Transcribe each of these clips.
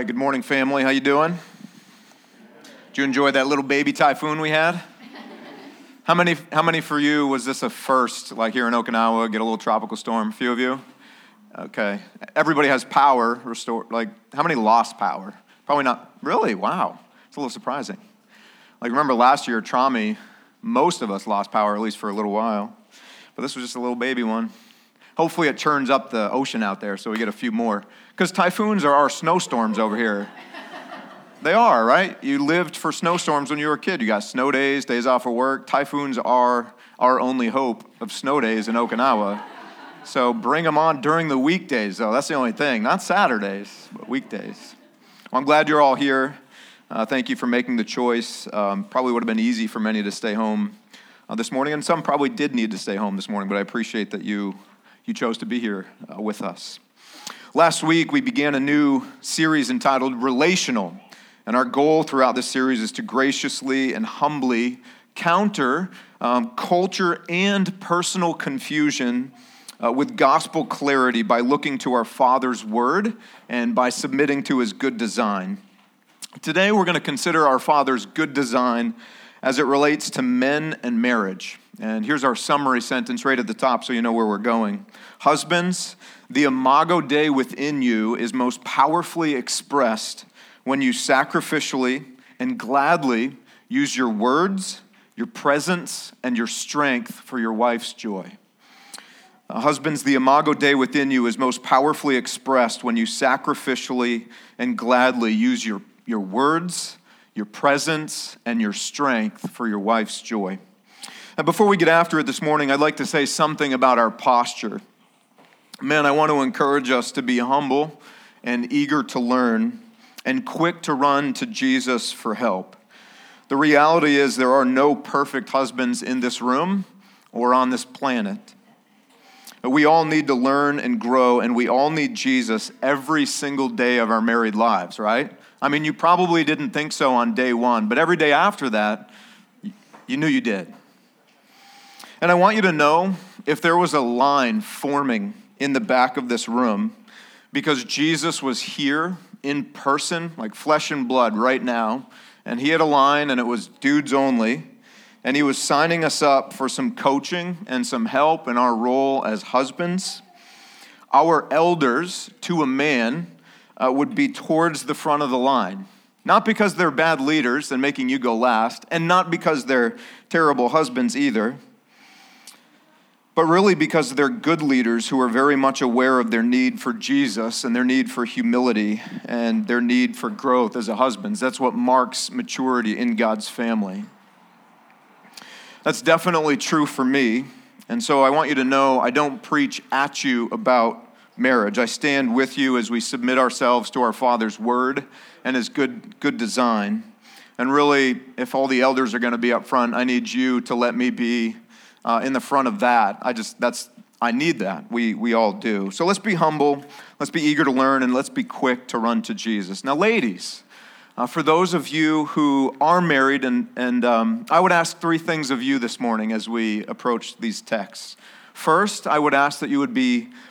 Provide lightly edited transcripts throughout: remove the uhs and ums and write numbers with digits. Good morning, family. How you doing? Did you enjoy that little baby typhoon we had? How many for you was this a first, like here in Okinawa, get a little tropical storm? A few of you? Okay. Everybody has power restored. Like, how many lost power? Probably not. Really? Wow. It's a little surprising. Like, remember last year, Trami, most of us lost power, at least for a little while. But this was just a little baby one. Hopefully it churns up the ocean out there so we get a few more. Because typhoons are our snowstorms over here. They are, right? You lived for snowstorms when you were a kid. You got snow days, days off of work. Typhoons are our only hope of snow days in Okinawa. So bring them on during the weekdays, though. That's the only thing. Not Saturdays, but weekdays. Well, I'm glad you're all here. Thank you for making the choice. Probably would have been easy for many to stay home this morning. And some probably did need to stay home this morning, but I appreciate that you chose to be here with us. Last week, we began a new series entitled Relational, and our goal throughout this series is to graciously and humbly counter culture and personal confusion with gospel clarity by looking to our Father's Word and by submitting to His good design. Today, we're going to consider our Father's good design as it relates to men and marriage. And here's our summary sentence right at the top so you know where we're going. Husbands, the Imago Dei within you is most powerfully expressed when you sacrificially and gladly use your words, your presence, and your strength for your wife's joy. Husbands, the Imago Dei within you is most powerfully expressed when you sacrificially and gladly use your words, your presence, and your strength for your wife's joy. And before we get after it this morning, I'd like to say something about our posture. Man, I want to encourage us to be humble and eager to learn and quick to run to Jesus for help. The reality is there are no perfect husbands in this room or on this planet. We all need to learn and grow, and we all need Jesus every single day of our married lives, right? I mean, you probably didn't think so on day one, but every day after that, you knew you did. And I want you to know if there was a line forming in the back of this room because Jesus was here in person, like flesh and blood right now, and he had a line and it was dudes only, and he was signing us up for some coaching and some help in our role as husbands. Our elders, to a man, would be towards the front of the line. Not because they're bad leaders and making you go last, and not because they're terrible husbands either, but really because they're good leaders who are very much aware of their need for Jesus and their need for humility and their need for growth as a husband. That's what marks maturity in God's family. That's definitely true for me. And so I want you to know I don't preach at you about marriage. I stand with you as we submit ourselves to our Father's Word and His good design. And really, if all the elders are going to be up front, I need you to let me be in the front of that. I need that. We all do. So let's be humble, let's be eager to learn, and let's be quick to run to Jesus. Now, ladies, for those of you who are married, and I would ask three things of you this morning as we approach these texts. First, I would ask that you would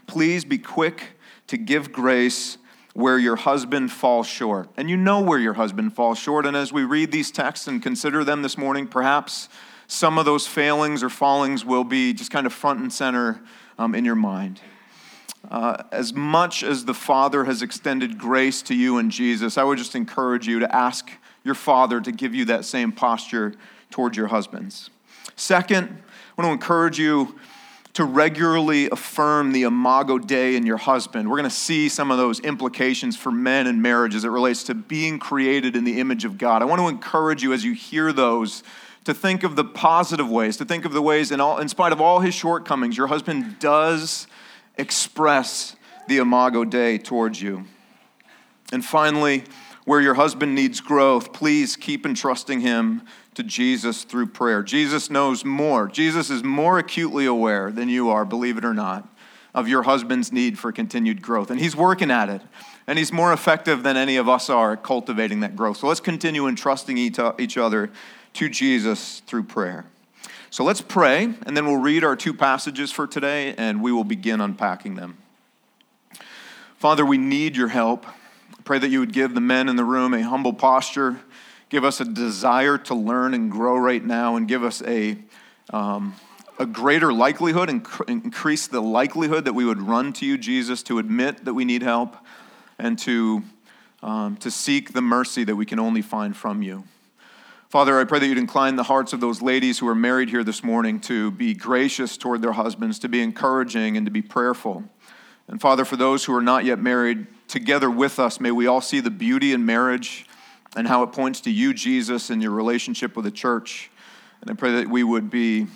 please be quick to give grace where your husband falls short. And you know where your husband falls short, and as we read these texts and consider them this morning, perhaps some of those failings or fallings will be just kind of front and center in your mind. As much as the Father has extended grace to you in Jesus, I would just encourage you to ask your Father to give you that same posture towards your husbands. Second, I want to encourage you to regularly affirm the Imago Dei in your husband. We're going to see some of those implications for men in marriage as it relates to being created in the image of God. I want to encourage you as you hear those to think of the positive ways, to think of the ways in spite of all his shortcomings, your husband does express the Imago Dei towards you. And finally, where your husband needs growth, please keep entrusting him to Jesus through prayer. Jesus knows more. Jesus is more acutely aware than you are, believe it or not, of your husband's need for continued growth. And he's working at it. And he's more effective than any of us are at cultivating that growth. So let's continue entrusting each other to Jesus through prayer. So let's pray, and then we'll read our two passages for today, and we will begin unpacking them. Father, we need your help. I pray that you would give the men in the room a humble posture. Give us a desire to learn and grow right now, and give us a greater likelihood, and increase the likelihood that we would run to you, Jesus, to admit that we need help, and to seek the mercy that we can only find from you. Father, I pray that you'd incline the hearts of those ladies who are married here this morning to be gracious toward their husbands, to be encouraging, and to be prayerful. And Father, for those who are not yet married, together with us, may we all see the beauty in marriage and how it points to you, Jesus, and your relationship with the church. And I pray that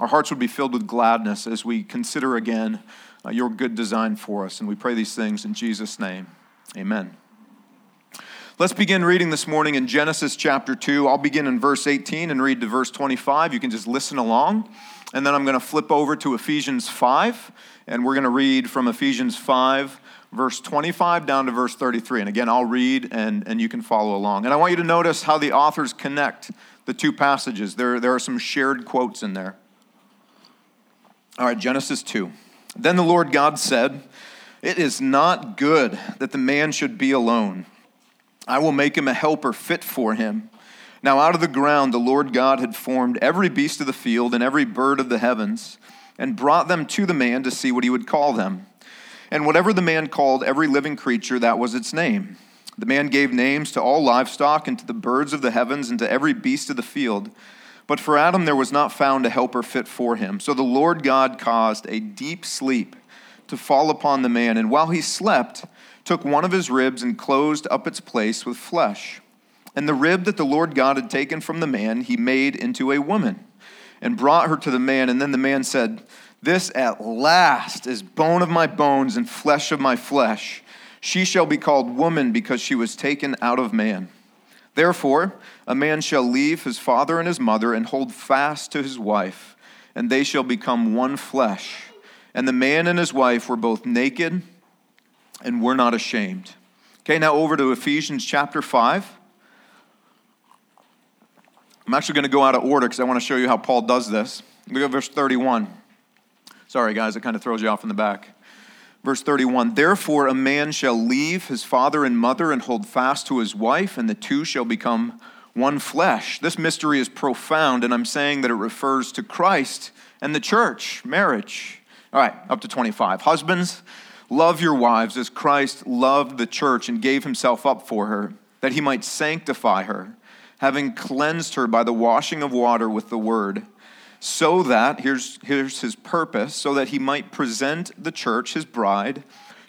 our hearts would be filled with gladness as we consider again your good design for us. And we pray these things in Jesus' name. Amen. Let's begin reading this morning in Genesis chapter 2. I'll begin in verse 18 and read to verse 25. You can just listen along. And then I'm going to flip over to Ephesians 5, and we're going to read from Ephesians 5, verse 25 down to verse 33. And again, I'll read, and you can follow along. And I want you to notice how the authors connect the two passages. There are some shared quotes in there. All right, Genesis 2. Then the Lord God said, "It is not good that the man should be alone. I will make him a helper fit for him." Now out of the ground the Lord God had formed every beast of the field and every bird of the heavens, and brought them to the man to see what he would call them. And whatever the man called every living creature, that was its name. The man gave names to all livestock and to the birds of the heavens and to every beast of the field. But for Adam there was not found a helper fit for him. So the Lord God caused a deep sleep to fall upon the man, and while he slept, took one of his ribs and closed up its place with flesh. And the rib that the Lord God had taken from the man, he made into a woman and brought her to the man. And then the man said, "This at last is bone of my bones and flesh of my flesh. She shall be called woman, because she was taken out of man. Therefore, a man shall leave his father and his mother and hold fast to his wife, and they shall become one flesh." And the man and his wife were both naked and were not ashamed. Okay, now over to Ephesians chapter 5. I'm actually going to go out of order because I want to show you how Paul does this. Look at verse 31. Sorry, guys, it kind of throws you off in the back. Verse 31, "Therefore a man shall leave his father and mother and hold fast to his wife, and the two shall become one flesh." This mystery is profound, and I'm saying that it refers to Christ and the church, marriage. All right, up to 25. "Husbands, love your wives as Christ loved the church and gave himself up for her, that he might sanctify her, having cleansed her by the washing of water with the word, so that," here's his purpose, "so that he might present the church, his bride,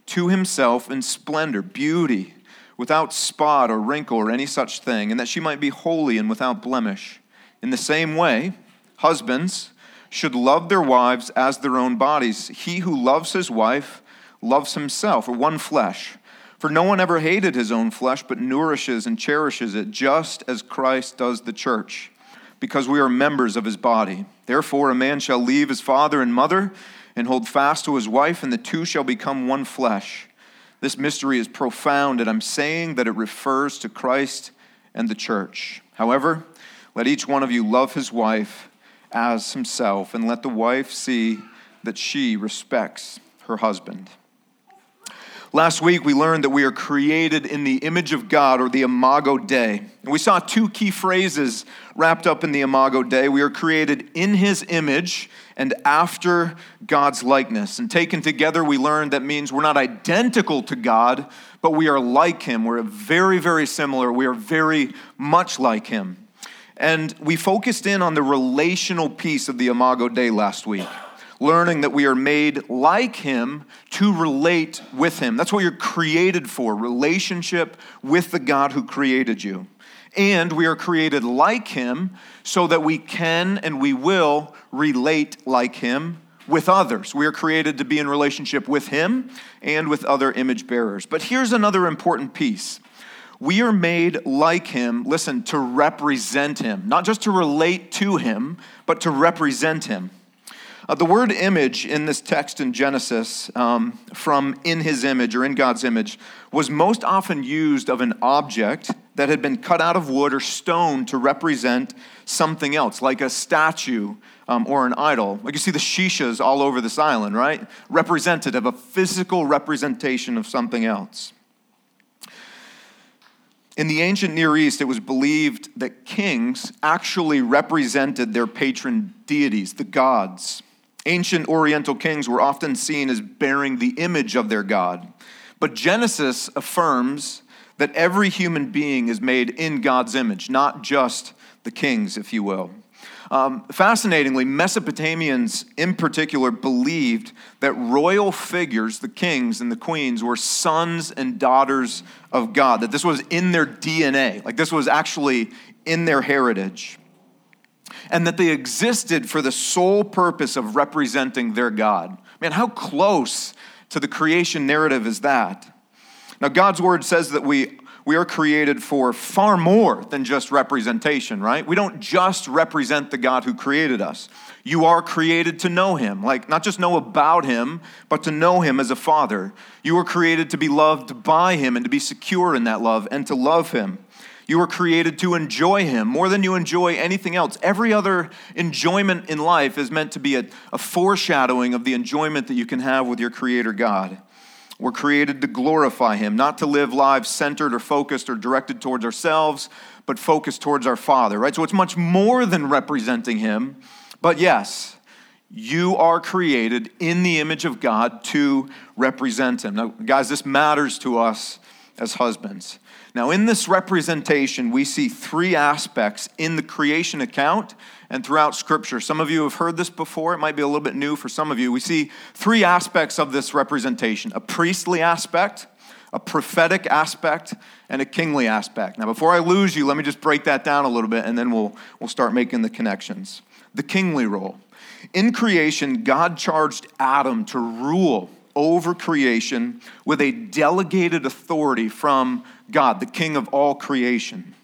to himself in splendor, beauty, without spot or wrinkle or any such thing, and that she might be holy and without blemish. In the same way, husbands should love their wives as their own bodies. He who loves his wife loves himself," or one flesh. "For no one ever hated his own flesh, but nourishes and cherishes it, just as Christ does the church, because we are members of his body. Therefore, a man shall leave his father and mother and hold fast to his wife, and the two shall become one flesh. This mystery is profound, and I'm saying that it refers to Christ and the church. However, let each one of you love his wife as himself, and let the wife see that she respects her husband." Last week, we learned that we are created in the image of God, or the Imago Dei. And we saw two key phrases wrapped up in the Imago Dei. We are created in his image and after God's likeness. And taken together, we learned that means we're not identical to God, but we are like him. We're very, very similar. We are very much like him. And we focused in on the relational piece of the Imago Dei last week, learning that we are made like him to relate with him. That's what you're created for, relationship with the God who created you. And we are created like him so that we can and we will relate like him with others. We are created to be in relationship with him and with other image bearers. But here's another important piece. We are made like him, listen, to represent him, not just to relate to him, but to represent him. The word image in this text in Genesis, from in his image or in God's image, was most often used of an object that had been cut out of wood or stone to represent something else, like a statue or an idol. Like you see the shishas all over this island, right? Representative, a physical representation of something else. In the ancient Near East, it was believed that kings actually represented their patron deities, the gods. Ancient Oriental kings were often seen as bearing the image of their god. But Genesis affirms that every human being is made in God's image, not just the kings, if you will. Fascinatingly, Mesopotamians in particular believed that royal figures, the kings and the queens, were sons and daughters of God, that this was in their DNA, like this was actually in their heritage, and that they existed for the sole purpose of representing their God. Man, how close to the creation narrative is that? Now, God's word says that we are created for far more than just representation, right? We don't just represent the God who created us. You are created to know him, like not just know about him, but to know him as a father. You were created to be loved by him and to be secure in that love and to love him. You were created to enjoy him more than you enjoy anything else. Every other enjoyment in life is meant to be a foreshadowing of the enjoyment that you can have with your creator God. We're created to glorify him, not to live lives centered or focused or directed towards ourselves, but focused towards our Father, right? So it's much more than representing him. But yes, you are created in the image of God to represent him. Now, guys, this matters to us as husbands. Now, in this representation, we see three aspects in the creation account and throughout Scripture. Some of you have heard this before. It might be a little bit new for some of you. We see three aspects of this representation: a priestly aspect, a prophetic aspect, and a kingly aspect. Now, before I lose you, let me just break that down a little bit, and then we'll start making the connections. The kingly role. In creation, God charged Adam to rule over creation with a delegated authority from God, the king of all creation.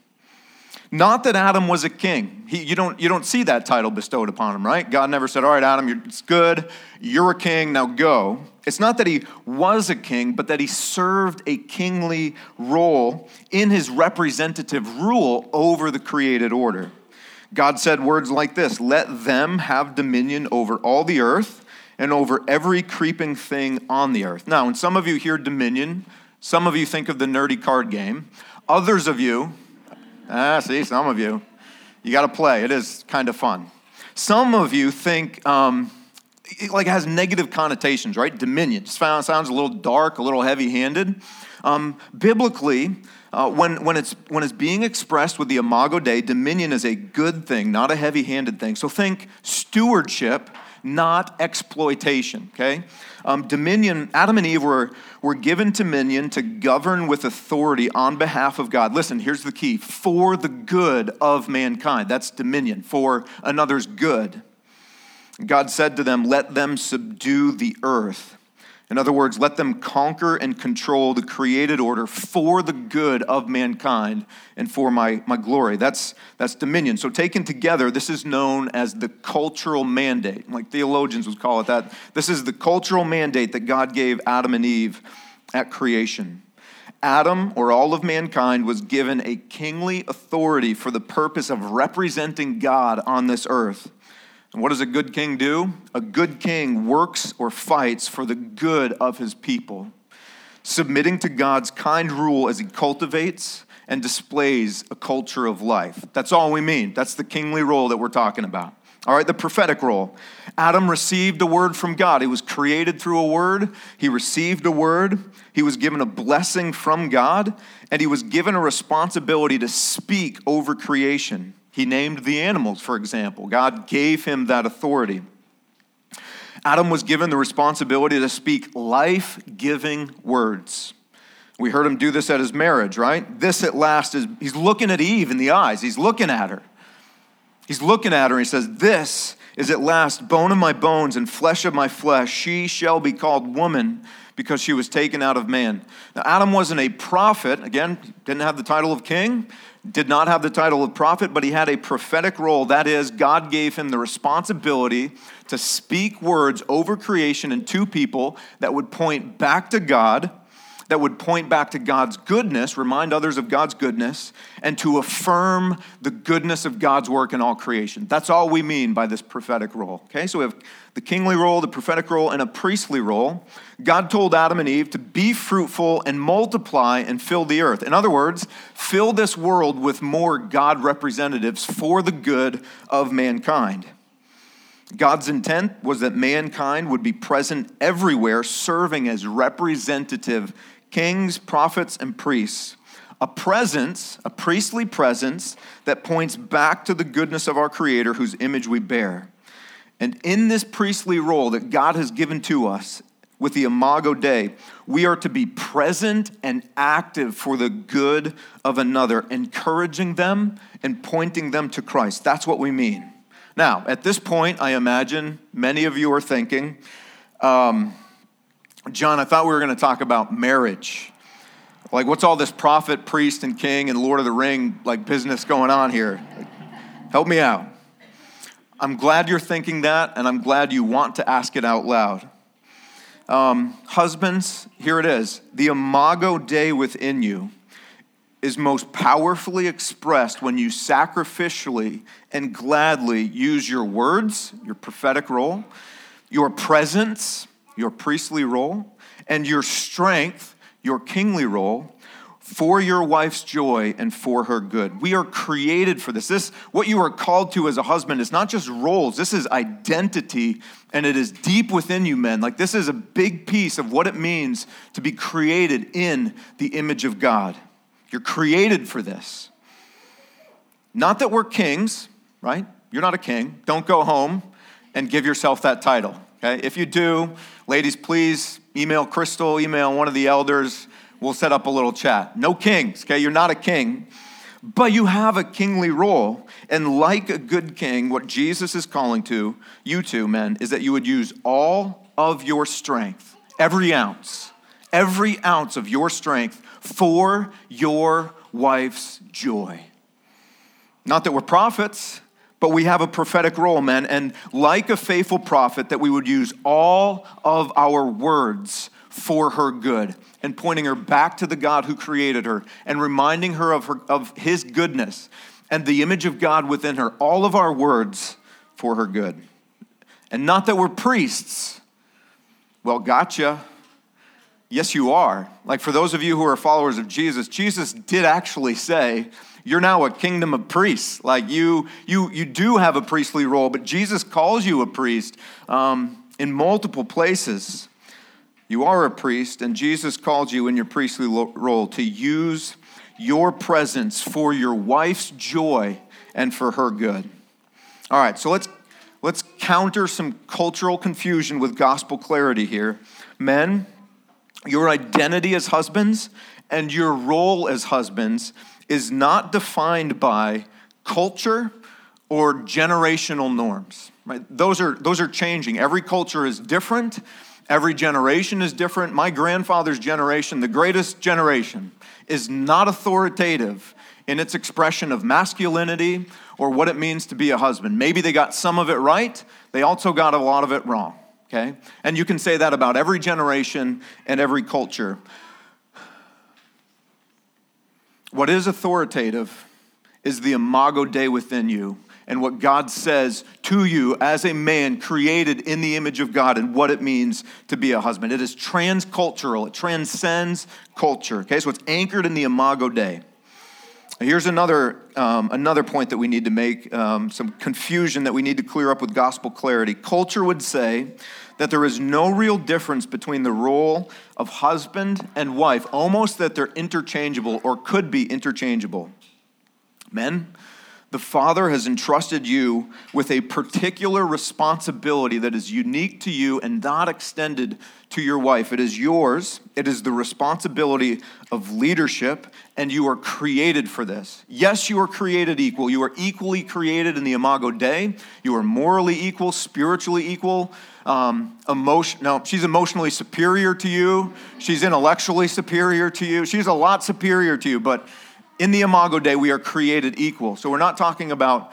Not that Adam was a king. You don't see that title bestowed upon him, right? God never said, all right, Adam, it's good. You're a king, now go. It's not that he was a king, but that he served a kingly role in his representative rule over the created order. God said words like this: let them have dominion over all the earth and over every creeping thing on the earth. Now, when some of you hear dominion, some of you think of the nerdy card game. Others of you, some of you, you got to play. It is kind of fun. Some of you think, it has negative connotations, right? Dominion just sounds a little dark, a little heavy-handed. Biblically, when it's being expressed with the Imago Dei, dominion is a good thing, not a heavy-handed thing. So think stewardship, not exploitation, okay? Dominion, Adam and Eve were given dominion to govern with authority on behalf of God. Listen, here's the key: for the good of mankind. That's dominion, for another's good. God said to them, let them subdue the earth. In other words, let them conquer and control the created order for the good of mankind and for my glory. That's dominion. So taken together, this is known as the cultural mandate. Like theologians would call it that. This is the cultural mandate that God gave Adam and Eve at creation. Adam, or all of mankind, was given a kingly authority for the purpose of representing God on this earth. And what does a good king do? A good king works or fights for the good of his people, submitting to God's kind rule as he cultivates and displays a culture of life. That's all we mean. That's the kingly role that we're talking about. All right, the prophetic role. Adam received a word from God. He was created through a word. He received a word. He was given a blessing from God, and he was given a responsibility to speak over creation. He named the animals, for example. God gave him that authority. Adam was given the responsibility to speak life-giving words. We heard him do this at his marriage, right? This at last is, he's looking at Eve in the eyes. He's looking at her. He says, this is at last bone of my bones and flesh of my flesh. She shall be called woman because she was taken out of man. Now, Adam wasn't a prophet. Again, didn't have the title of king, did not have the title of prophet, but he had a prophetic role. That is, God gave him the responsibility to speak words over creation and to people that would point back to God, that would point back to God's goodness, remind others of God's goodness, and to affirm the goodness of God's work in all creation. That's all we mean by this prophetic role, okay? So we have the kingly role, the prophetic role, and a priestly role. God told Adam and Eve to be fruitful and multiply and fill the earth. In other words, fill this world with more God representatives for the good of mankind. God's intent was that mankind would be present everywhere, serving as representative kings, prophets, and priests. A presence, a priestly presence, that points back to the goodness of our Creator, whose image we bear. And in this priestly role that God has given to us with the Imago Dei, we are to be present and active for the good of another, encouraging them and pointing them to Christ. That's what we mean. Now, at this point, I imagine many of you are thinking, John, I thought we were going to talk about marriage. Like, what's all this prophet, priest, and king, and Lord of the Ring, like, business going on here? Help me out. I'm glad you're thinking that, and I'm glad you want to ask it out loud. Husbands, here it is. The Imago Dei within you is most powerfully expressed when you sacrificially and gladly use your words, your prophetic role, your presence, your priestly role, and your strength, your kingly role, for your wife's joy and for her good. We are created for this. This, what you are called to as a husband, is not just roles. This is identity, and it is deep within you, men. Like, this is a big piece of what it means to be created in the image of God. You're created for this. Not that we're kings, right? You're not a king. Don't go home and give yourself that title, okay? If you do, ladies, please email Crystal, email one of the elders. We'll set up a little chat. No kings, okay? You're not a king, but you have a kingly role. And like a good king, what Jesus is calling to you two, men, is that you would use all of your strength, every ounce of your strength, for your wife's joy. Not that we're prophets, but we have a prophetic role, men, and like a faithful prophet, that we would use all of our words for her good and pointing her back to the God who created her and reminding her, of his goodness and the image of God within her, all of our words for her good. And not that we're priests. Well, gotcha. Yes, you are. Like, for those of you who are followers of Jesus, Jesus did actually say, you're now a kingdom of priests. Like, you do have a priestly role, but Jesus calls you a priest in multiple places. You are a priest, and Jesus calls you in your priestly role to use your presence for your wife's joy and for her good. All right, so let's counter some cultural confusion with gospel clarity here. Men, your identity as husbands and your role as husbands is not defined by culture or generational norms, right? Those are changing. Every culture is different. Every generation is different. My grandfather's generation, the greatest generation, is not authoritative in its expression of masculinity or what it means to be a husband. Maybe they got some of it right. They also got a lot of it wrong. Okay? And you can say that about every generation and every culture. What is authoritative is the Imago Dei within you and what God says to you as a man created in the image of God and what it means to be a husband. It is transcultural. It transcends culture. Okay? So it's anchored in the Imago Dei. Here's another point that we need to make, some confusion that we need to clear up with gospel clarity. Culture would say that there is no real difference between the role of husband and wife, almost that they're interchangeable or could be interchangeable. Men, The Father has entrusted you with a particular responsibility that is unique to you and not extended to your wife. It is yours. It is the responsibility of leadership, and you are created for this. Yes, you are created equal. You are equally created in the Imago Dei. You are morally equal, spiritually equal. She's emotionally superior to you. She's intellectually superior to you. She's a lot superior to you, but in the Imago Dei, we are created equal. So we're not talking about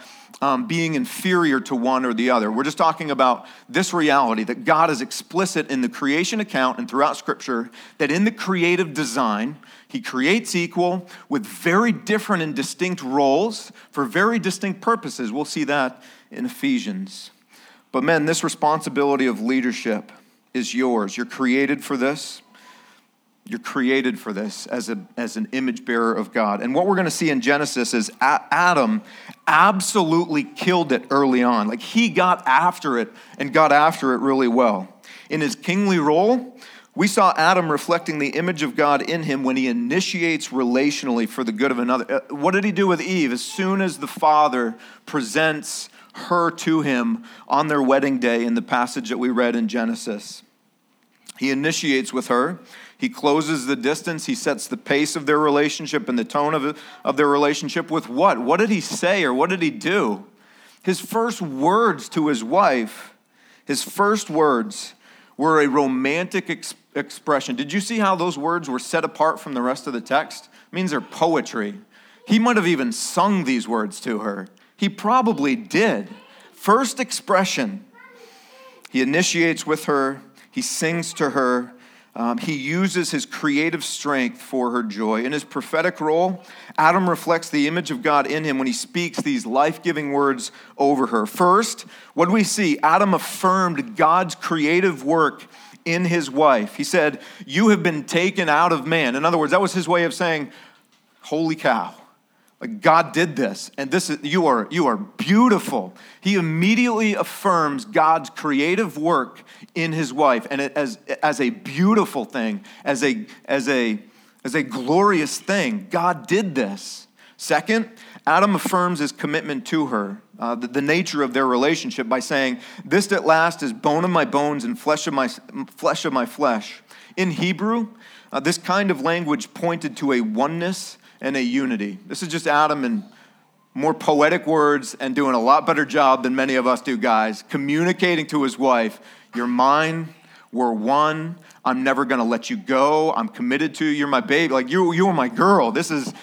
being inferior to one or the other. We're just talking about this reality that God is explicit in the creation account and throughout Scripture that in the creative design, He creates equal with very different and distinct roles for very distinct purposes. We'll see that in Ephesians. But men, this responsibility of leadership is yours. You're created for this. You're created for this as an image bearer of God. And what we're going to see in Genesis is Adam absolutely killed it early on. Like, he got after it and got after it really well. In his kingly role, we saw Adam reflecting the image of God in him when he initiates relationally for the good of another. What did he do with Eve? As soon as the Father presents her to him on their wedding day in the passage that we read in Genesis, he initiates with her. He closes the distance. He sets the pace of their relationship and the tone of their relationship with what? What did he say or what did he do? His first words to his wife, his first words were a romantic expression. Did you see how those words were set apart from the rest of the text? It means they're poetry. He might have even sung these words to her. He probably did. First expression, he initiates with her. He sings to her. He uses his creative strength for her joy. In his prophetic role, Adam reflects the image of God in him when he speaks these life-giving words over her. First, what do we see? Adam affirmed God's creative work in his wife. He said, "You have been taken out of man." In other words, that was his way of saying, "Holy cow. Like, God did this, and this is you are beautiful." He immediately affirms God's creative work in his wife, and it, as a beautiful thing, as a glorious thing. God did this. Second, Adam affirms his commitment to her, the nature of their relationship by saying, "This at last is bone of my bones and flesh of my flesh." In Hebrew, this kind of language pointed to a oneness and a unity. This is just Adam in more poetic words and doing a lot better job than many of us do, guys, communicating to his wife, "You're mine, we're one, I'm never gonna let you go, I'm committed to you, you're my baby, like you are my girl, this is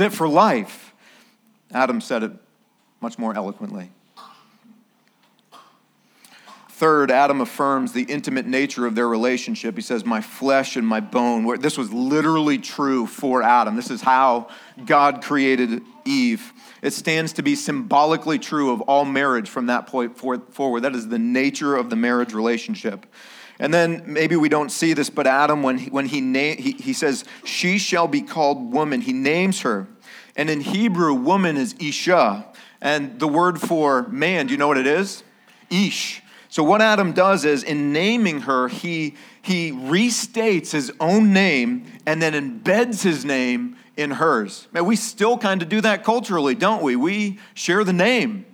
it for life." Adam said it much more eloquently. Third, Adam affirms the intimate nature of their relationship. He says, "My flesh and my bone." This was literally true for Adam. This is how God created Eve. It stands to be symbolically true of all marriage from that point forward. That is the nature of the marriage relationship. And then maybe we don't see this, but Adam, when he says, "She shall be called woman," he names her. And in Hebrew, woman is Isha. And the word for man, do you know what it is? Ish. So what Adam does is, in naming her, he restates his own name and then embeds his name in hers. Man, we still kind of do that culturally, don't we? We share the name.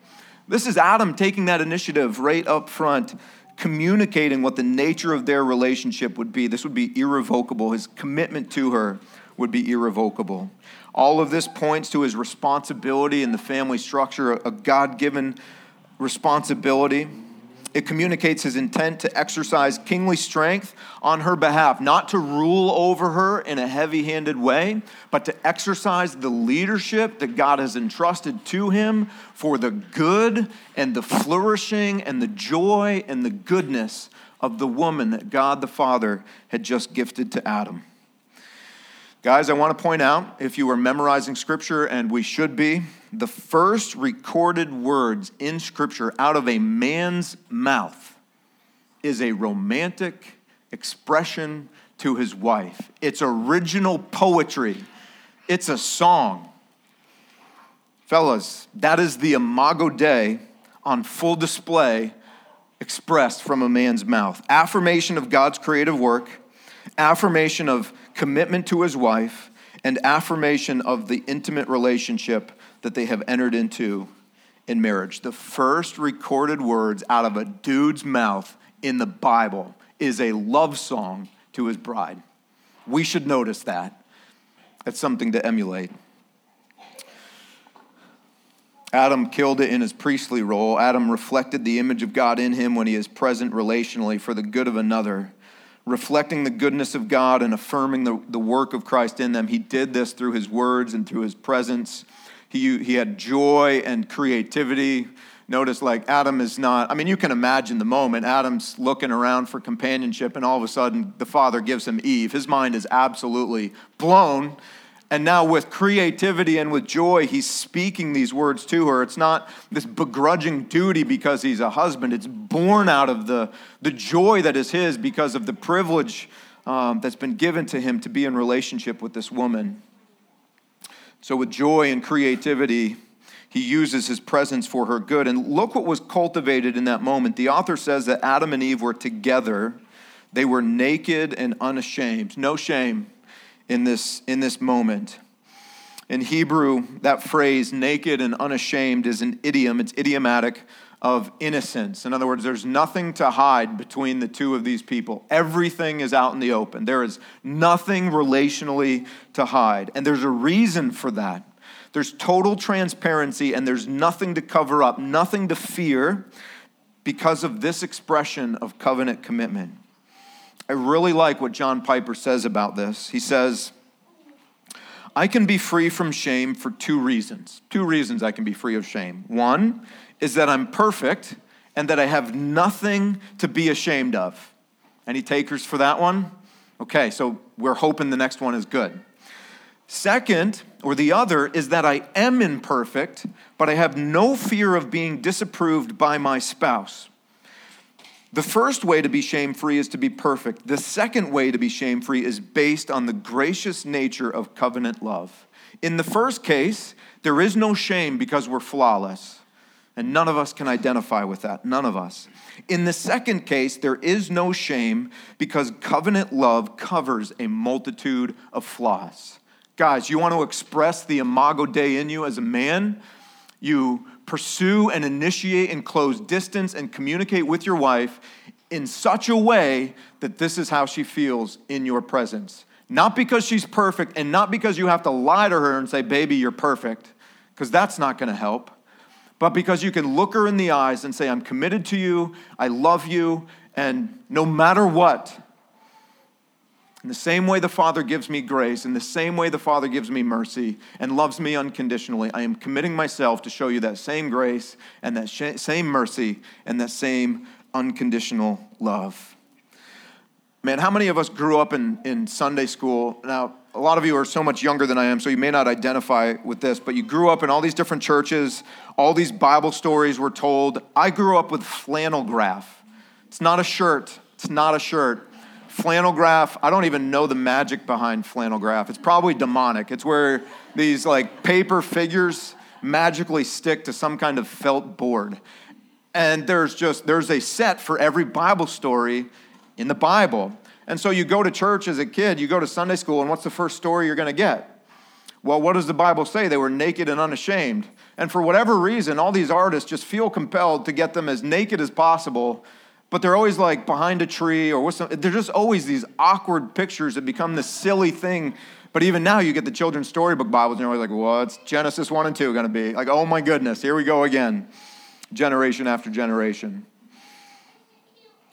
This is Adam taking that initiative right up front, communicating what the nature of their relationship would be. This would be irrevocable. His commitment to her would be irrevocable. All of this points to his responsibility in the family structure, a God-given responsibility. It communicates his intent to exercise kingly strength on her behalf, not to rule over her in a heavy-handed way, but to exercise the leadership that God has entrusted to him for the good and the flourishing and the joy and the goodness of the woman that God the Father had just gifted to Adam. Guys, I want to point out, if you are memorizing Scripture, and we should be, the first recorded words in Scripture out of a man's mouth is a romantic expression to his wife. It's original poetry. It's a song. Fellas, that is the Imago Dei on full display, expressed from a man's mouth. Affirmation of God's creative work, affirmation of commitment to his wife, and affirmation of the intimate relationship that they have entered into in marriage. The first recorded words out of a dude's mouth in the Bible is a love song to his bride. We should notice that. That's something to emulate. Adam killed it in his priestly role. Adam reflected the image of God in him when he is present relationally for the good of another. Reflecting the goodness of God and affirming the work of Christ in them. He did this through his words and through his presence. He had joy and creativity. Notice, like, Adam is not, I mean, you can imagine the moment. Adam's looking around for companionship, and all of a sudden, the Father gives him Eve. His mind is absolutely blown. And now with creativity and with joy, he's speaking these words to her. It's not this begrudging duty because he's a husband. It's born out of the joy that is his because of the privilege that's been given to him to be in relationship with this woman. So with joy and creativity, he uses his presence for her good. And look what was cultivated in that moment. The author says that Adam and Eve were together. They were naked and unashamed. No shame in this moment. In Hebrew, that phrase, naked and unashamed, is an idiom. It's idiomatic of innocence. In other words, there's nothing to hide between the two of these people. Everything is out in the open. There is nothing relationally to hide. And there's a reason for that. There's total transparency, and there's nothing to cover up, nothing to fear because of this expression of covenant commitment. I really like what John Piper says about this. He says, I can be free from shame for two reasons. 2 reasons I can be free of shame. One is that I'm perfect and that I have nothing to be ashamed of. Any takers for that one? Okay, so we're hoping the next one is good. Second, or the other, is that I am imperfect, but I have no fear of being disapproved by my spouse. The first way to be shame-free is to be perfect. The second way to be shame-free is based on the gracious nature of covenant love. In the first case, there is no shame because we're flawless, and none of us can identify with that, none of us. In the second case, there is no shame because covenant love covers a multitude of flaws. Guys, you want to express the Imago Dei in you as a man? You pursue and initiate and close distance and communicate with your wife in such a way that this is how she feels in your presence. Not because she's perfect and not because you have to lie to her and say, baby, you're perfect, because that's not going to help, but because you can look her in the eyes and say, I'm committed to you, I love you, and no matter what, in the same way the Father gives me grace, in the same way the Father gives me mercy and loves me unconditionally, I am committing myself to show you that same grace and that same mercy and that same unconditional love. Man, how many of us grew up in Sunday school? Now, a lot of you are so much younger than I am, so you may not identify with this, but you grew up in all these different churches, all these Bible stories were told. I grew up with flannel graph. It's not a shirt. It's not a shirt. Flannel graph, I don't even know the magic behind flannel graph. It's probably demonic. It's where these like paper figures magically stick to some kind of felt board. And there's a set for every Bible story in the Bible. And so you go to church as a kid, you go to Sunday school, and what's the first story you're going to get? Well, what does the Bible say? They were naked and unashamed. And for whatever reason, all these artists just feel compelled to get them as naked as possible. But they're always like behind a tree or what's some, they're just always these awkward pictures that become this silly thing. But even now you get the children's storybook Bibles and you're always like, what's Genesis 1 and 2 going to be? Like, oh my goodness, here we go again, generation after generation.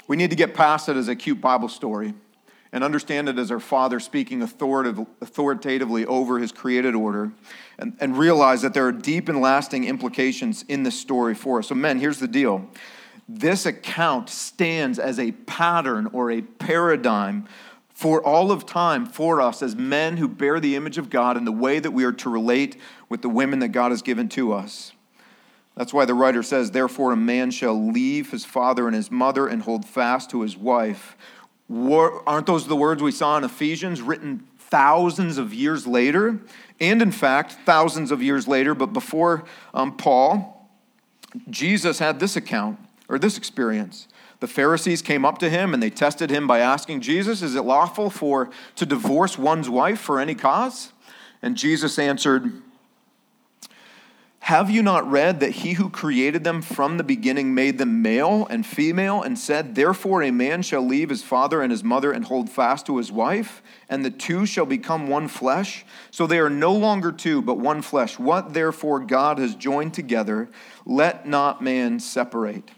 We need to get past it as a cute Bible story and understand it as our Father speaking authoritatively over his created order and realize that there are deep and lasting implications in this story for us. So men, here's the deal. This account stands as a pattern or a paradigm for all of time for us as men who bear the image of God and the way that we are to relate with the women that God has given to us. That's why the writer says, therefore a man shall leave his father and his mother and hold fast to his wife. Aren't those the words we saw in Ephesians written thousands of years later? And in fact, thousands of years later, but before Paul, Jesus had this account. Or this experience. The Pharisees came up to him and they tested him by asking Jesus, is it lawful to divorce one's wife for any cause? And Jesus answered, "Have you not read that he who created them from the beginning made them male and female and said, 'Therefore a man shall leave his father and his mother and hold fast to his wife, and the two shall become one flesh? So they are no longer two, but one flesh. What therefore God has joined together, let not man separate.'"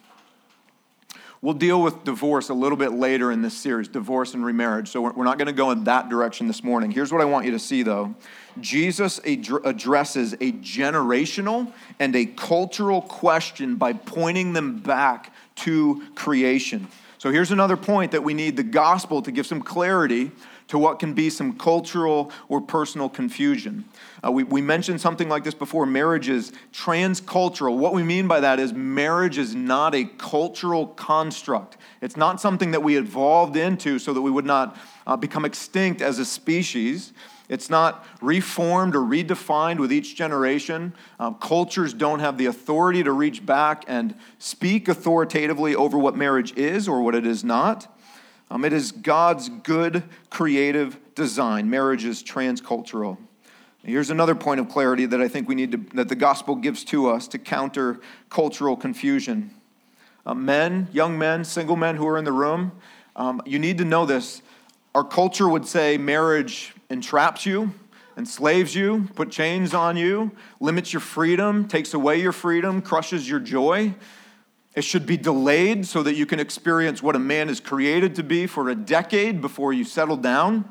We'll deal with divorce a little bit later in this series, divorce and remarriage. So we're not going to go in that direction this morning. Here's what I want you to see, though. Jesus addresses a generational and a cultural question by pointing them back to creation. So here's another point that we need the gospel to give some clarity to what can be some cultural or personal confusion. We mentioned something like this before. Marriage is transcultural. What we mean by that is marriage is not a cultural construct. It's not something that we evolved into so that we would not become extinct as a species. It's not reformed or redefined with each generation. Cultures don't have the authority to reach back and speak authoritatively over what marriage is or what it is not. It is God's good creative design. Marriage is transcultural. Here's another point of clarity that I think we need that the gospel gives to us to counter cultural confusion. Men, young men, single men who are in the room, you need to know this. Our culture would say marriage entraps you, enslaves you, put chains on you, limits your freedom, takes away your freedom, crushes your joy. It should be delayed so that you can experience what a man is created to be for a decade before you settle down.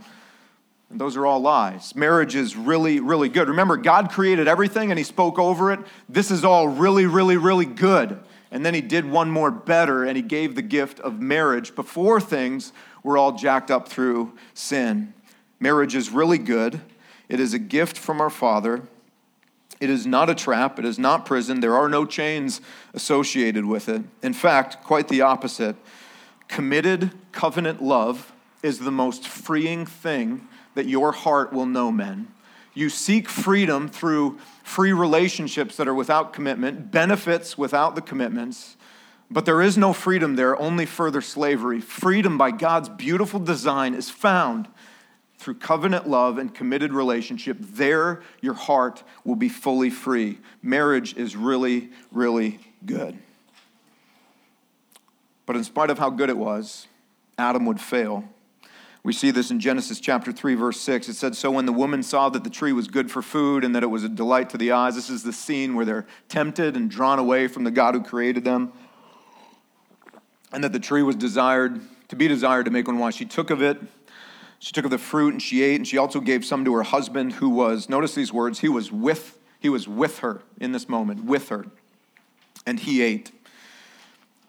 And those are all lies. Marriage is really, really good. Remember, God created everything and he spoke over it. This is all really, really, really good. And then he did one more better and he gave the gift of marriage before things were all jacked up through sin. Marriage is really good. It is a gift from our Father. It is not a trap. It is not prison. There are no chains associated with it. In fact, quite the opposite. Committed covenant love is the most freeing thing that your heart will know, men. You seek freedom through free relationships that are without commitment, benefits without the commitments, but there is no freedom there, only further slavery. Freedom by God's beautiful design is found through covenant love and committed relationship. There, your heart will be fully free. Marriage is really, really good. But in spite of how good it was, Adam would fail. We see this in Genesis chapter 3, verse 6. It said, "So when the woman saw that the tree was good for food and that it was a delight to the eyes," this is the scene where they're tempted and drawn away from the God who created them, "and that the tree was desired to make one wise, she took of it. She took of the fruit and she ate, and she also gave some to her husband who was," notice these words, he was with her in this moment, with her, and he ate.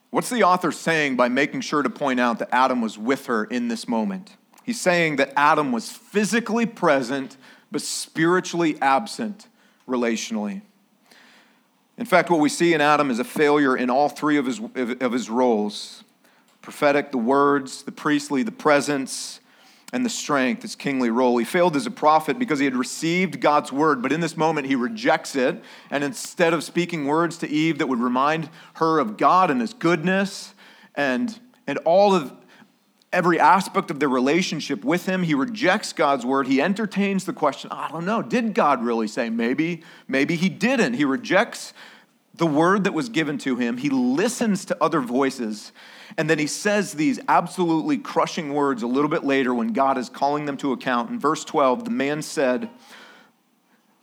What's the author saying by making sure to point out that Adam was with her in this moment? He's saying that Adam was physically present, but spiritually absent relationally. In fact, what we see in Adam is a failure in all three of his roles: prophetic, the words, the priestly, the presence, and the strength, his kingly role. He failed as a prophet because he had received God's word, but in this moment he rejects it, and instead of speaking words to Eve that would remind her of God and his goodness and all of every aspect of their relationship with him, he rejects God's word. He entertains the question, I don't know, did God really say? Maybe he didn't. He rejects the word that was given to him. He listens to other voices. And then he says these absolutely crushing words a little bit later when God is calling them to account. In verse 12, the man said,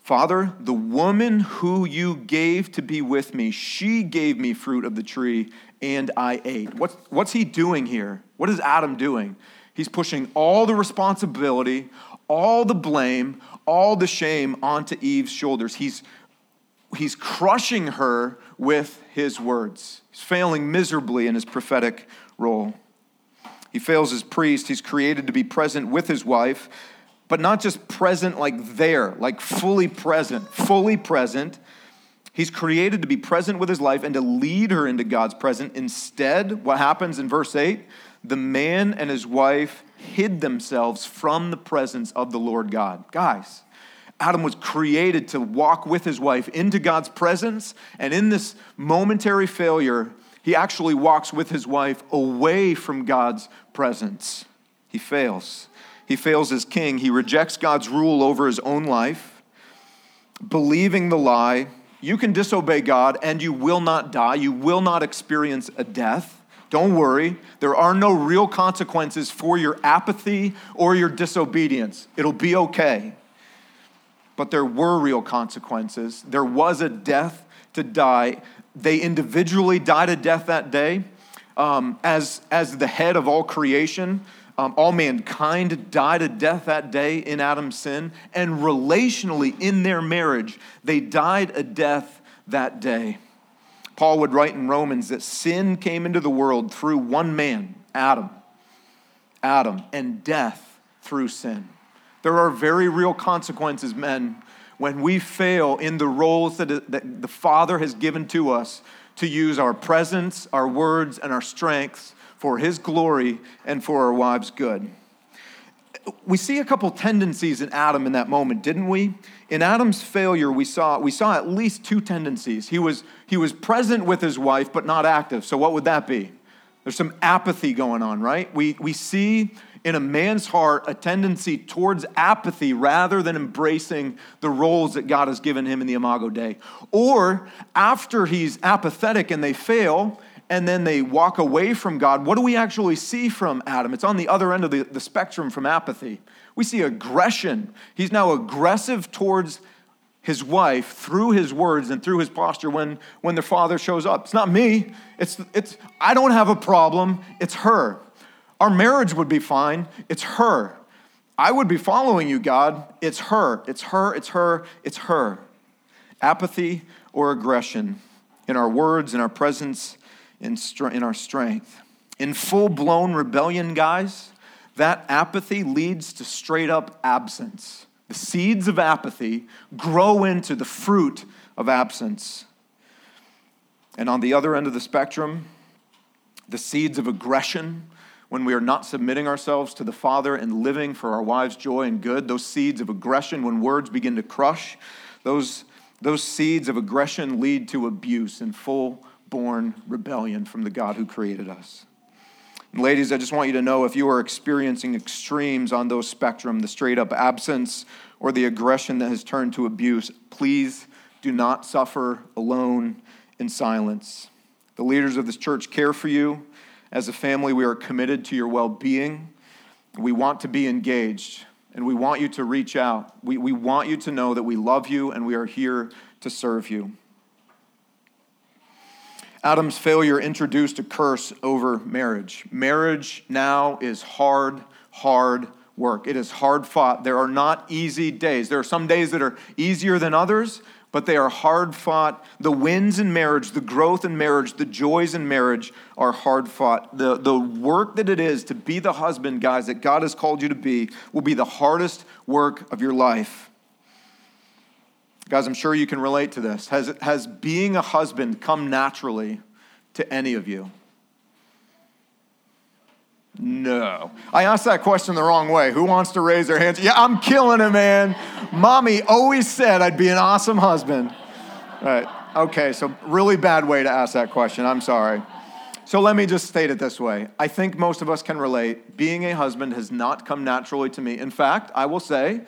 "Father, the woman who you gave to be with me, she gave me fruit of the tree, and I ate." What's he doing here? What is Adam doing? He's pushing all the responsibility, all the blame, all the shame onto Eve's shoulders. He's crushing her with his words. He's failing miserably in his prophetic role. He fails as priest. He's created to be present with his wife, but not just present like there, like fully present. He's created to be present with his wife and to lead her into God's presence. Instead, what happens in verse 8? The man and his wife hid themselves from the presence of the Lord God. Guys, Adam was created to walk with his wife into God's presence, and in this momentary failure, he actually walks with his wife away from God's presence. He fails. He fails as king. He rejects God's rule over his own life, believing the lie, you can disobey God and you will not die. You will not experience a death. Don't worry. There are no real consequences for your apathy or your disobedience. It'll be okay. But there were real consequences. There was a death to die. They individually died a death that day. As the head of all creation, all mankind died a death that day in Adam's sin, and relationally in their marriage, they died a death that day. Paul would write in Romans that sin came into the world through one man, Adam, and death through sin. There are very real consequences, men, when we fail in the roles that the Father has given to us to use our presence, our words, and our strengths for His glory and for our wives' good. We see a couple tendencies in Adam in that moment, didn't we? In Adam's failure, we saw at least two tendencies. He was present with his wife, but not active. So what would that be? There's some apathy going on, right? We see in a man's heart a tendency towards apathy rather than embracing the roles that God has given him in the Imago Dei. Or after he's apathetic and they fail, and then they walk away from God, what do we actually see from Adam? It's on the other end of the spectrum from apathy. We see aggression. He's now aggressive towards his wife through his words and through his posture when their father shows up. It's not me. It's I don't have a problem. It's her. Our marriage would be fine. It's her. I would be following you, God. It's her. It's her. It's her. It's her. Apathy or aggression in our words, in our presence, in our strength. In full-blown rebellion, guys, that apathy leads to straight-up absence. The seeds of apathy grow into the fruit of absence. And on the other end of the spectrum, the seeds of aggression, when we are not submitting ourselves to the Father and living for our wives' joy and good, those seeds of aggression, when words begin to crush, those seeds of aggression lead to abuse and full-born rebellion from the God who created us. And ladies, I just want you to know if you are experiencing extremes on those spectrum, the straight-up absence or the aggression that has turned to abuse, please do not suffer alone in silence. The leaders of this church care for you. As a family, we are committed to your well-being. We want to be engaged, and we want you to reach out. We want you to know that we love you, and we are here to serve you. Adam's failure introduced a curse over marriage. Marriage now is hard work. It is hard fought. There are not easy days. There are some days that are easier than others, but they are hard fought. The wins in marriage, the growth in marriage, the joys in marriage are hard fought. The work that it is to be the husband, guys, that God has called you to be will be the hardest work of your life. Guys, I'm sure you can relate to this. Has being a husband come naturally to any of you? No. I asked that question the wrong way. Who wants to raise their hands? Yeah, I'm killing it, man. Mommy always said I'd be an awesome husband. All right. Okay, so really bad way to ask that question. I'm sorry. So let me just state it this way. I think most of us can relate. Being a husband has not come naturally to me. In fact, I will say,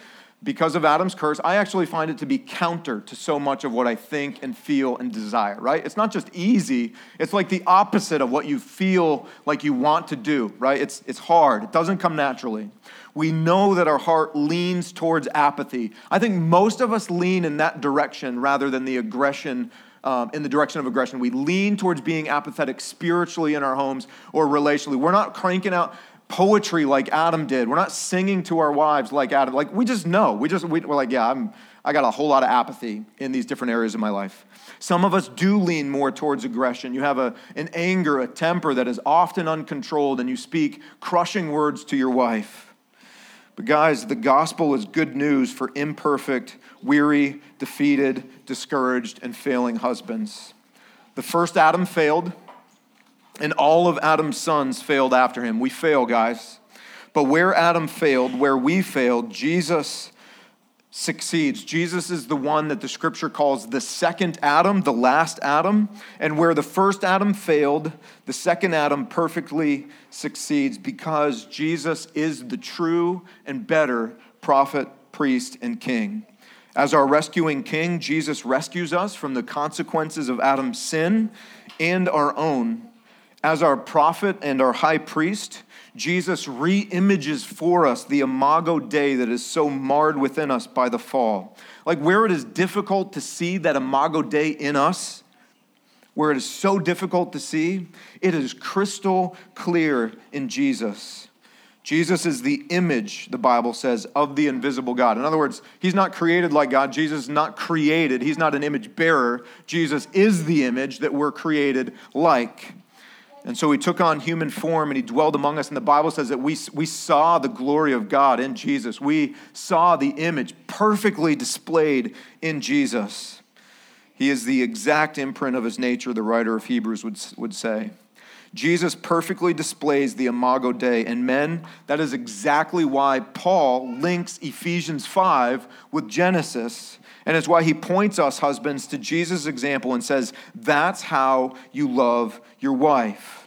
because of Adam's curse, I actually find it to be counter to so much of what I think and feel and desire, right? It's not just easy. It's like the opposite of what you feel like you want to do, right? It's hard. It doesn't come naturally. We know that our heart leans towards apathy. I think most of us lean in that direction rather than the aggression, in the direction of aggression. We lean towards being apathetic spiritually in our homes or relationally. We're not cranking out poetry like Adam did. We're not singing to our wives like Adam. Like, we just know. We're like, yeah, I got a whole lot of apathy in these different areas of my life. Some of us do lean more towards aggression. You have an anger, a temper that is often uncontrolled, and you speak crushing words to your wife. But guys, the gospel is good news for imperfect, weary, defeated, discouraged, and failing husbands. The first Adam failed, and all of Adam's sons failed after him. We fail, guys. But where Adam failed, where we failed, Jesus succeeds. Jesus is the one that the scripture calls the second Adam, the last Adam. And where the first Adam failed, the second Adam perfectly succeeds because Jesus is the true and better prophet, priest, and king. As our rescuing king, Jesus rescues us from the consequences of Adam's sin and our own. As our prophet and our high priest, Jesus reimages for us the Imago Dei that is so marred within us by the fall. Like where it is difficult to see that Imago Dei in us, where it is so difficult to see, it is crystal clear in Jesus. Jesus is the image, the Bible says, of the invisible God. In other words, he's not created like God. Jesus is not created. He's not an image bearer. Jesus is the image that we're created like. And so he took on human form and he dwelled among us. And the Bible says that we saw the glory of God in Jesus. We saw the image perfectly displayed in Jesus. He is the exact imprint of his nature, the writer of Hebrews would say. Jesus perfectly displays the Imago Dei. And men, that is exactly why Paul links Ephesians 5 with Genesis. And it's why he points us, husbands, to Jesus' example and says, that's how you love your wife.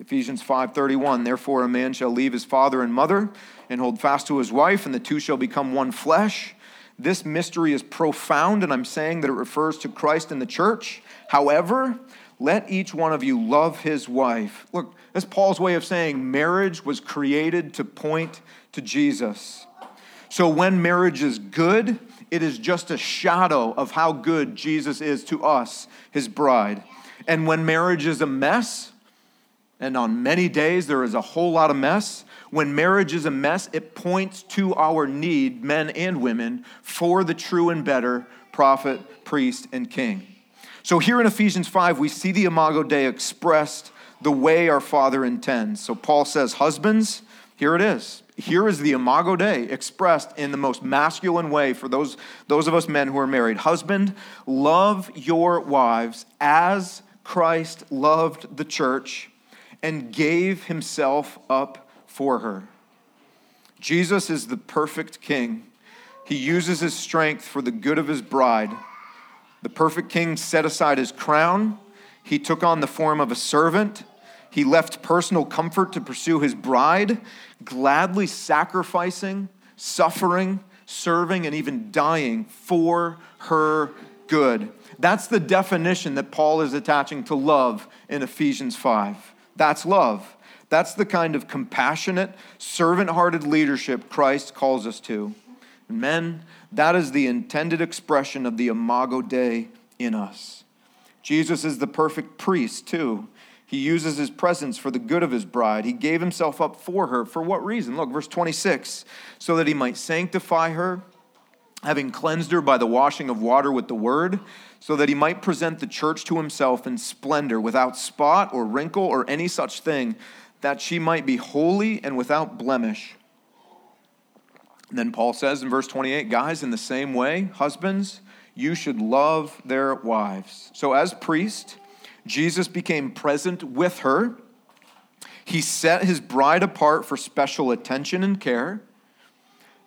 Ephesians 5:31, therefore a man shall leave his father and mother and hold fast to his wife, and the two shall become one flesh. This mystery is profound, and I'm saying that it refers to Christ and the church. However, let each one of you love his wife. Look, that's Paul's way of saying marriage was created to point to Jesus. So when marriage is good, it is just a shadow of how good Jesus is to us, his bride. And when marriage is a mess, and on many days there is a whole lot of mess, when marriage is a mess, it points to our need, men and women, for the true and better prophet, priest, and king. So here in Ephesians 5, we see the Imago Dei expressed the way our Father intends. So Paul says, husbands, here it is. Here is the Imago Dei expressed in the most masculine way for those of us men who are married. Husband, love your wives as Christ loved the church and gave himself up for her. Jesus is the perfect king. He uses his strength for the good of his bride. The perfect king set aside his crown. He took on the form of a servant. He left personal comfort to pursue his bride, gladly sacrificing, suffering, serving, and even dying for her good. That's the definition that Paul is attaching to love in Ephesians 5. That's love. That's the kind of compassionate, servant-hearted leadership Christ calls us to. And men, that is the intended expression of the Imago Dei in us. Jesus is the perfect priest, too. He uses his presence for the good of his bride. He gave himself up for her. For what reason? Look, verse 26, so that he might sanctify her, having cleansed her by the washing of water with the word, so that he might present the church to himself in splendor, without spot or wrinkle or any such thing, that she might be holy and without blemish. And then Paul says in verse 28, guys, in the same way, husbands, you should love their wives. So as priest, Jesus became present with her. He set his bride apart for special attention and care.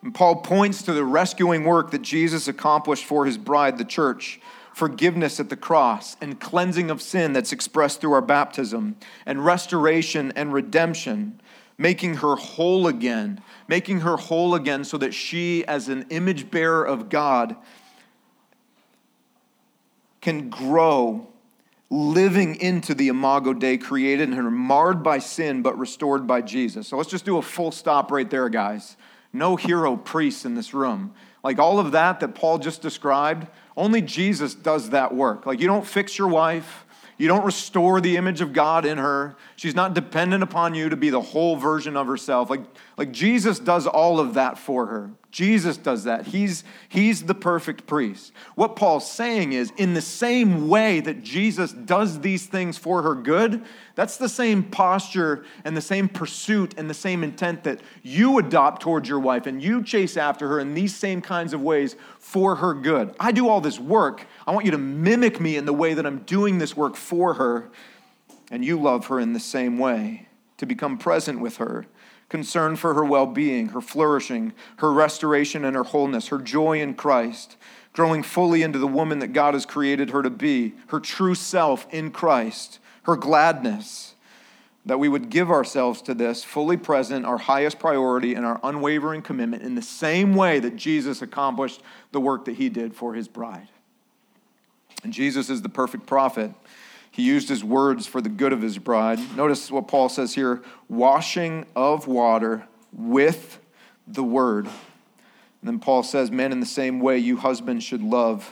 And Paul points to the rescuing work that Jesus accomplished for his bride, the church, forgiveness at the cross and cleansing of sin that's expressed through our baptism and restoration and redemption, making her whole again so that she, as an image bearer of God, can grow living into the Imago Dei created and her marred by sin but restored by Jesus. So let's just do a full stop right there, guys. No hero priests in this room. Like all of that Paul just described, only Jesus does that work. Like you don't fix your wife. You don't restore the image of God in her. She's not dependent upon you to be the whole version of herself. Like Jesus does all of that for her. Jesus does that. He's the perfect priest. What Paul's saying is, in the same way that Jesus does these things for her good, that's the same posture and the same pursuit and the same intent that you adopt towards your wife and you chase after her in these same kinds of ways for her good. I do all this work. I want you to mimic me in the way that I'm doing this work for her, and you love her in the same way, to become present with her, concern for her well-being, her flourishing, her restoration and her wholeness, her joy in Christ, growing fully into the woman that God has created her to be, her true self in Christ, her gladness, that we would give ourselves to this, fully present, our highest priority, and our unwavering commitment in the same way that Jesus accomplished the work that he did for his bride. And Jesus is the perfect prophet. He used his words for the good of his bride. Notice what Paul says here, washing of water with the word. And then Paul says, men, in the same way, you husbands should love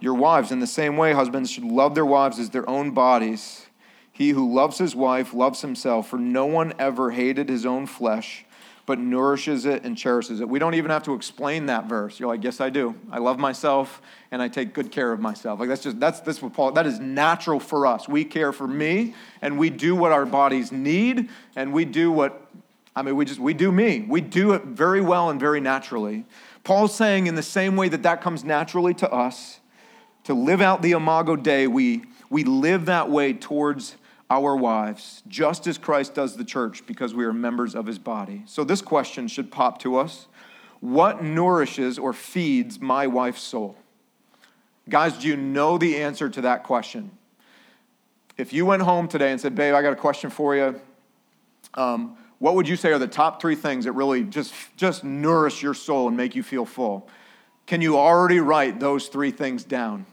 your wives. In the same way, husbands should love their wives as their own bodies. He who loves his wife loves himself, for no one ever hated his own flesh, but nourishes it and cherishes it. We don't even have to explain that verse. You're like, yes, I do. I love myself, and I take good care of myself. Like that's what Paul. That is natural for us. We care for me, and we do what our bodies need, and we do what, we do me. We do it very well and very naturally. Paul's saying in the same way that comes naturally to us, to live out the Imago Dei, we live that way towards our wives, just as Christ does the church, because we are members of his body. So this question should pop to us. What nourishes or feeds my wife's soul? Guys, do you know the answer to that question? If you went home today and said, babe, I got a question for you. What would you say are the top three things that really just nourish your soul and make you feel full? Can you already write those three things down?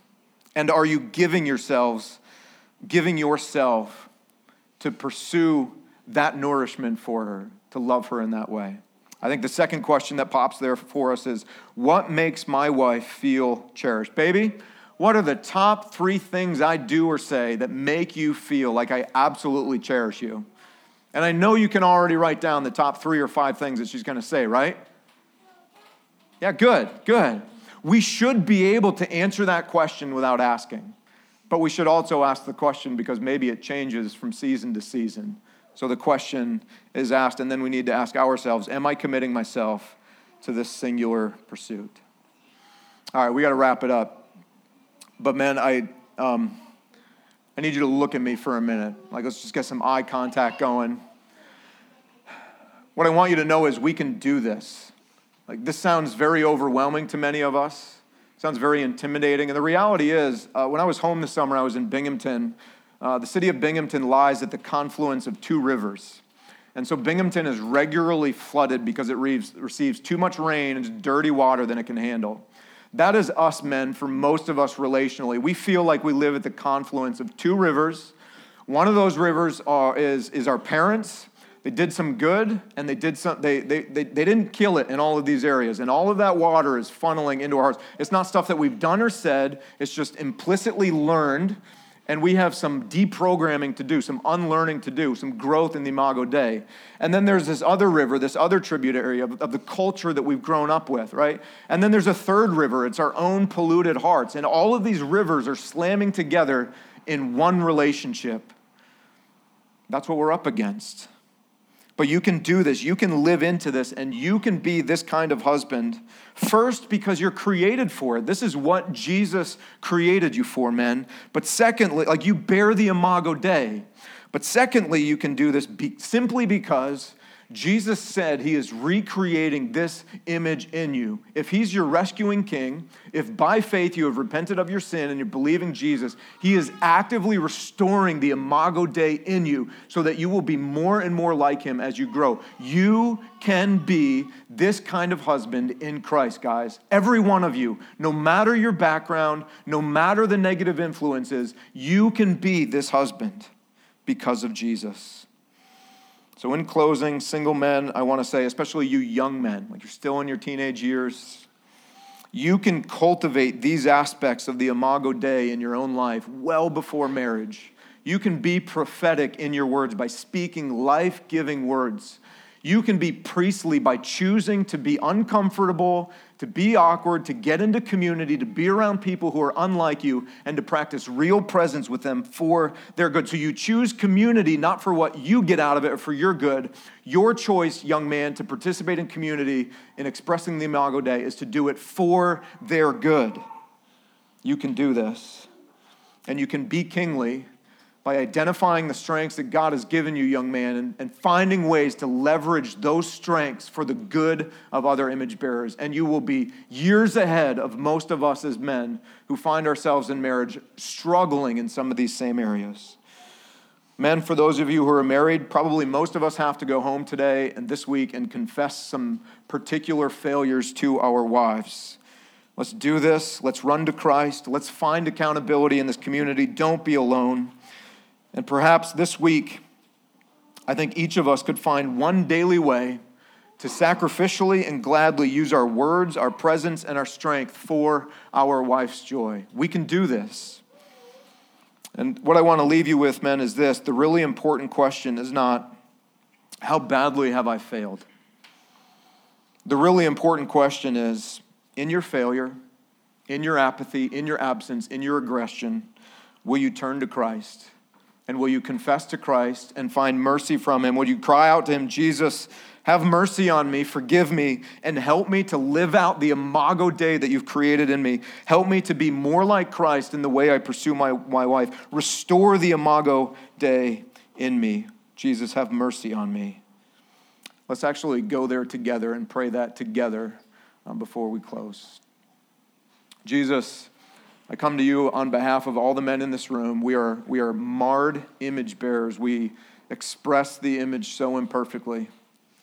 And are you giving yourself to pursue that nourishment for her, to love her in that way? I think the second question that pops there for us is, what makes my wife feel cherished? Baby, what are the top three things I do or say that make you feel like I absolutely cherish you? And I know you can already write down the top three or five things that she's going to say, right? Yeah, good. We should be able to answer that question without asking. But we should also ask the question because maybe it changes from season to season. So the question is asked, and then we need to ask ourselves, am I committing myself to this singular pursuit? All right, we got to wrap it up. But man, I need you to look at me for a minute. Like, let's just get some eye contact going. What I want you to know is we can do this. Like, this sounds very overwhelming to many of us. Sounds very intimidating. And the reality is, when I was home this summer, I was in Binghamton. The city of Binghamton lies at the confluence of two rivers. And so Binghamton is regularly flooded because it receives too much rain and dirty water than it can handle. That is us men, for most of us relationally. We feel like we live at the confluence of two rivers. One of those rivers is our parents. They did some good, and they didn't kill it in all of these areas. And all of that water is funneling into our hearts. It's not stuff that we've done or said. It's just implicitly learned, and we have some deprogramming to do, some unlearning to do, some growth in the Imago Dei. And then there's this other river, this other tributary of the culture that we've grown up with, right? And then there's a third river. It's our own polluted hearts. And all of these rivers are slamming together in one relationship. That's what we're up against. But you can do this, you can live into this, and you can be this kind of husband, first, because you're created for it. This is what Jesus created you for, men. But secondly, like, you bear the Imago Dei. But secondly, you can do this simply because Jesus said he is recreating this image in you. If he's your rescuing king, if by faith you have repented of your sin and you're believing Jesus, he is actively restoring the Imago Dei in you so that you will be more and more like him as you grow. You can be this kind of husband in Christ, guys. Every one of you, no matter your background, no matter the negative influences, you can be this husband because of Jesus. So in closing, single men, I want to say, especially you young men, like you're still in your teenage years, you can cultivate these aspects of the Imago Dei in your own life well before marriage. You can be prophetic in your words by speaking life-giving words. You can be priestly by choosing to be uncomfortable, to be awkward, to get into community, to be around people who are unlike you, and to practice real presence with them for their good. So you choose community not for what you get out of it or for your good. Your choice, young man, to participate in community in expressing the Imago Dei is to do it for their good. You can do this, and you can be kingly by identifying the strengths that God has given you, young man, and finding ways to leverage those strengths for the good of other image bearers. And you will be years ahead of most of us as men who find ourselves in marriage struggling in some of these same areas. Men, for those of you who are married, probably most of us have to go home today and this week and confess some particular failures to our wives. Let's do this. Let's run to Christ. Let's find accountability in this community. Don't be alone. And perhaps this week, I think each of us could find one daily way to sacrificially and gladly use our words, our presence, and our strength for our wife's joy. We can do this. And what I want to leave you with, men, is this. The really important question is not, how badly have I failed? The really important question is, in your failure, in your apathy, in your absence, in your aggression, will you turn to Christ? And will you confess to Christ and find mercy from him? Will you cry out to him, Jesus, have mercy on me, forgive me, and help me to live out the Imago Dei that you've created in me. Help me to be more like Christ in the way I pursue my wife. Restore the Imago Dei in me. Jesus, have mercy on me. Let's actually go there together and pray that together before we close. Jesus, I come to you on behalf of all the men in this room. We are marred image bearers. We express the image so imperfectly.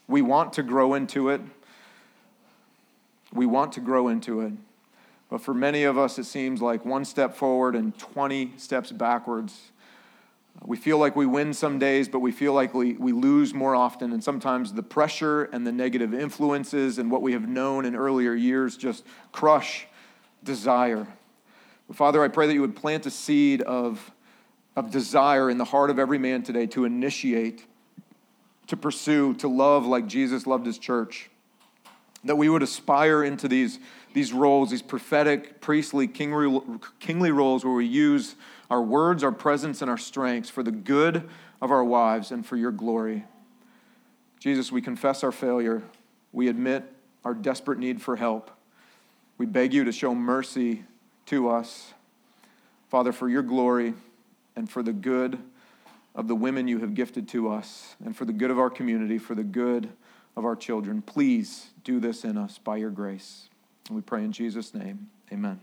We want to grow into it. But for many of us, it seems like one step forward and 20 steps backwards. We feel like we win some days, but we feel like we lose more often. And sometimes the pressure and the negative influences and what we have known in earlier years just crush desire. But Father, I pray that you would plant a seed of desire in the heart of every man today to initiate, to pursue, to love like Jesus loved his church, that we would aspire into these roles, these prophetic, priestly, kingly roles where we use our words, our presence, and our strengths for the good of our wives and for your glory. Jesus, we confess our failure. We admit our desperate need for help. We beg you to show mercy to us, Father, for your glory and for the good of the women you have gifted to us, and for the good of our community, for the good of our children. Please do this in us by your grace. And we pray in Jesus' name, amen.